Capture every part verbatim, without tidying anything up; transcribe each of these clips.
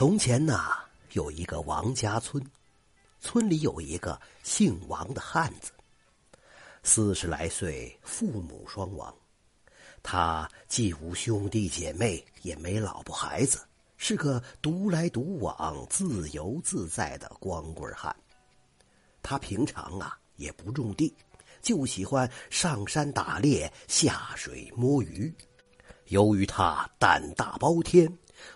从前呢，有一个王家村，村里有一个姓王的汉子，四十来岁，父母双亡，他既无兄弟姐妹，也没老婆孩子，是个独来独往、自由自在的光棍汉。他平常啊也不种地，就喜欢上山打猎，下水摸鱼。由于他胆大包天，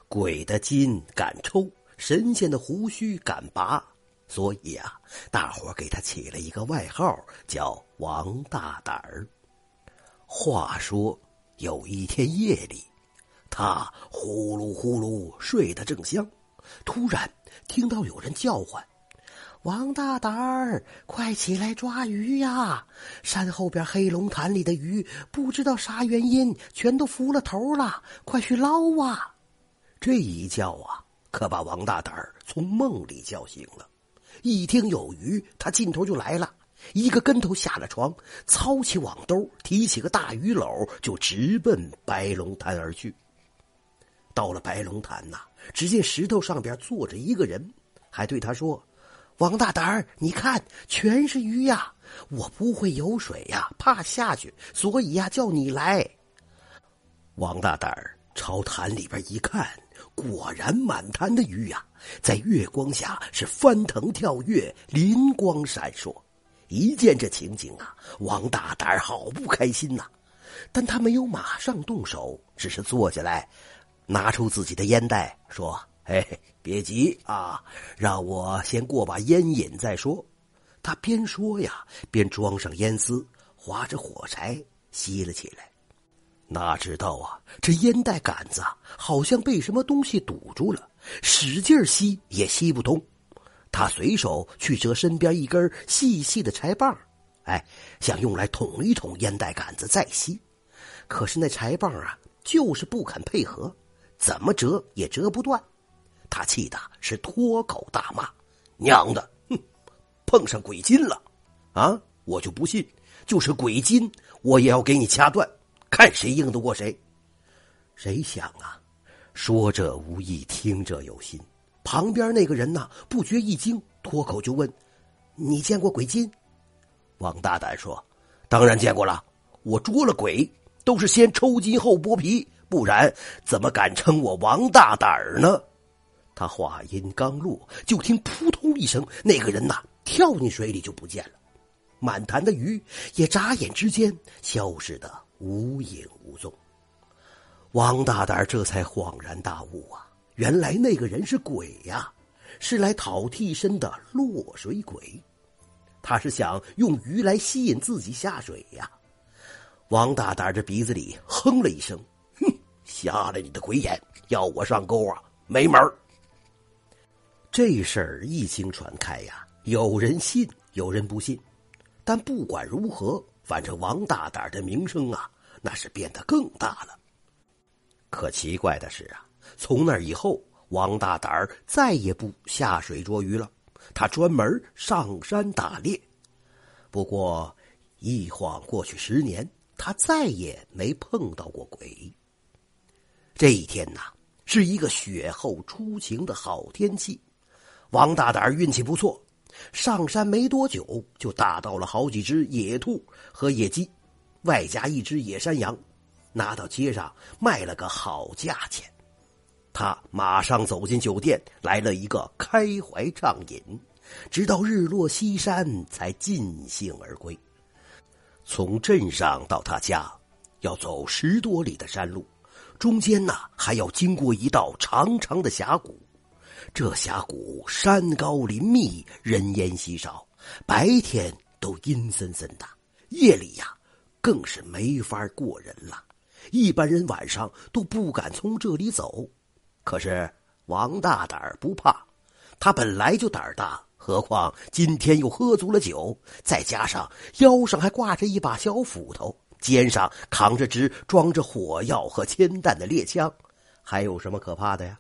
鬼的筋敢抽，神仙的胡须敢拔，所以啊，大伙给他起了一个外号，叫王大胆儿。话说有一天夜里，他呼噜呼噜睡得正香，突然听到有人叫唤：王大胆儿，快起来抓鱼呀！山后边黑龙潭里的鱼，不知道啥原因全都浮了头了，快去捞啊！这一叫啊，可把王大胆儿从梦里叫醒了。一听有鱼，他劲头就来了，一个跟头下了床，操起网兜，提起个大鱼篓，就直奔白龙潭而去。到了白龙潭呐、啊，只见石头上边坐着一个人，还对他说：王大胆儿，你看，全是鱼呀！我不会游水呀，怕下去，所以呀，叫你来。王大胆儿朝潭里边一看，果然满潭的鱼呀，在月光下是翻腾跳跃，鳞光闪烁。一见这情景啊，王大胆儿好不开心呐、啊！但他没有马上动手，只是坐下来，拿出自己的烟袋，说：哎，别急啊，让我先过把烟瘾再说。他边说呀，边装上烟丝，划着火柴吸了起来。哪知道啊，这烟袋杆子好像被什么东西堵住了，使劲吸也吸不通。他随手去折身边一根细细的柴棒，哎，想用来捅一捅烟袋杆子再吸。可是那柴棒啊，就是不肯配合，怎么折也折不断。他气得是脱口大骂：娘的，哼，碰上鬼筋了啊！我就不信，就是鬼筋我也要给你掐断，看谁硬得过谁。谁想啊，说者无意，听者有心。旁边那个人呢、啊，不觉一惊，脱口就问：你见过鬼筋？王大胆说：当然见过了，我捉了鬼都是先抽筋后剥皮，不然怎么敢称我王大胆儿呢？他话音刚落，就听扑通一声，那个人呐、啊、跳进水里就不见了，满潭的鱼也眨眼之间消失得无影无踪。王大胆这才恍然大悟啊，原来那个人是鬼呀、啊，是来讨替身的落水鬼。他是想用鱼来吸引自己下水呀、啊。王大胆这鼻子里哼了一声：哼，瞎了你的鬼眼，要我上钩啊，没门儿！这事儿一经传开呀，有人信，有人不信。但不管如何，反正王大胆的名声啊，那是变得更大了。可奇怪的是啊，从那以后，王大胆再也不下水捉鱼了，他专门上山打猎。不过一晃过去十年，他再也没碰到过鬼。这一天呐，是一个雪后初晴的好天气。王大胆运气不错，上山没多久就打到了好几只野兔和野鸡，外加一只野山羊，拿到街上卖了个好价钱。他马上走进酒店，来了一个开怀畅饮，直到日落西山才尽兴而归。从镇上到他家要走十多里的山路，中间呢还要经过一道长长的峡谷。这峡谷山高林密，人烟稀少，白天都阴森森的，夜里呀、啊、更是没法过人了。一般人晚上都不敢从这里走，可是王大胆不怕，他本来就胆大，何况今天又喝足了酒，再加上腰上还挂着一把小斧头，肩上扛着只装着火药和铅弹的猎枪，还有什么可怕的呀？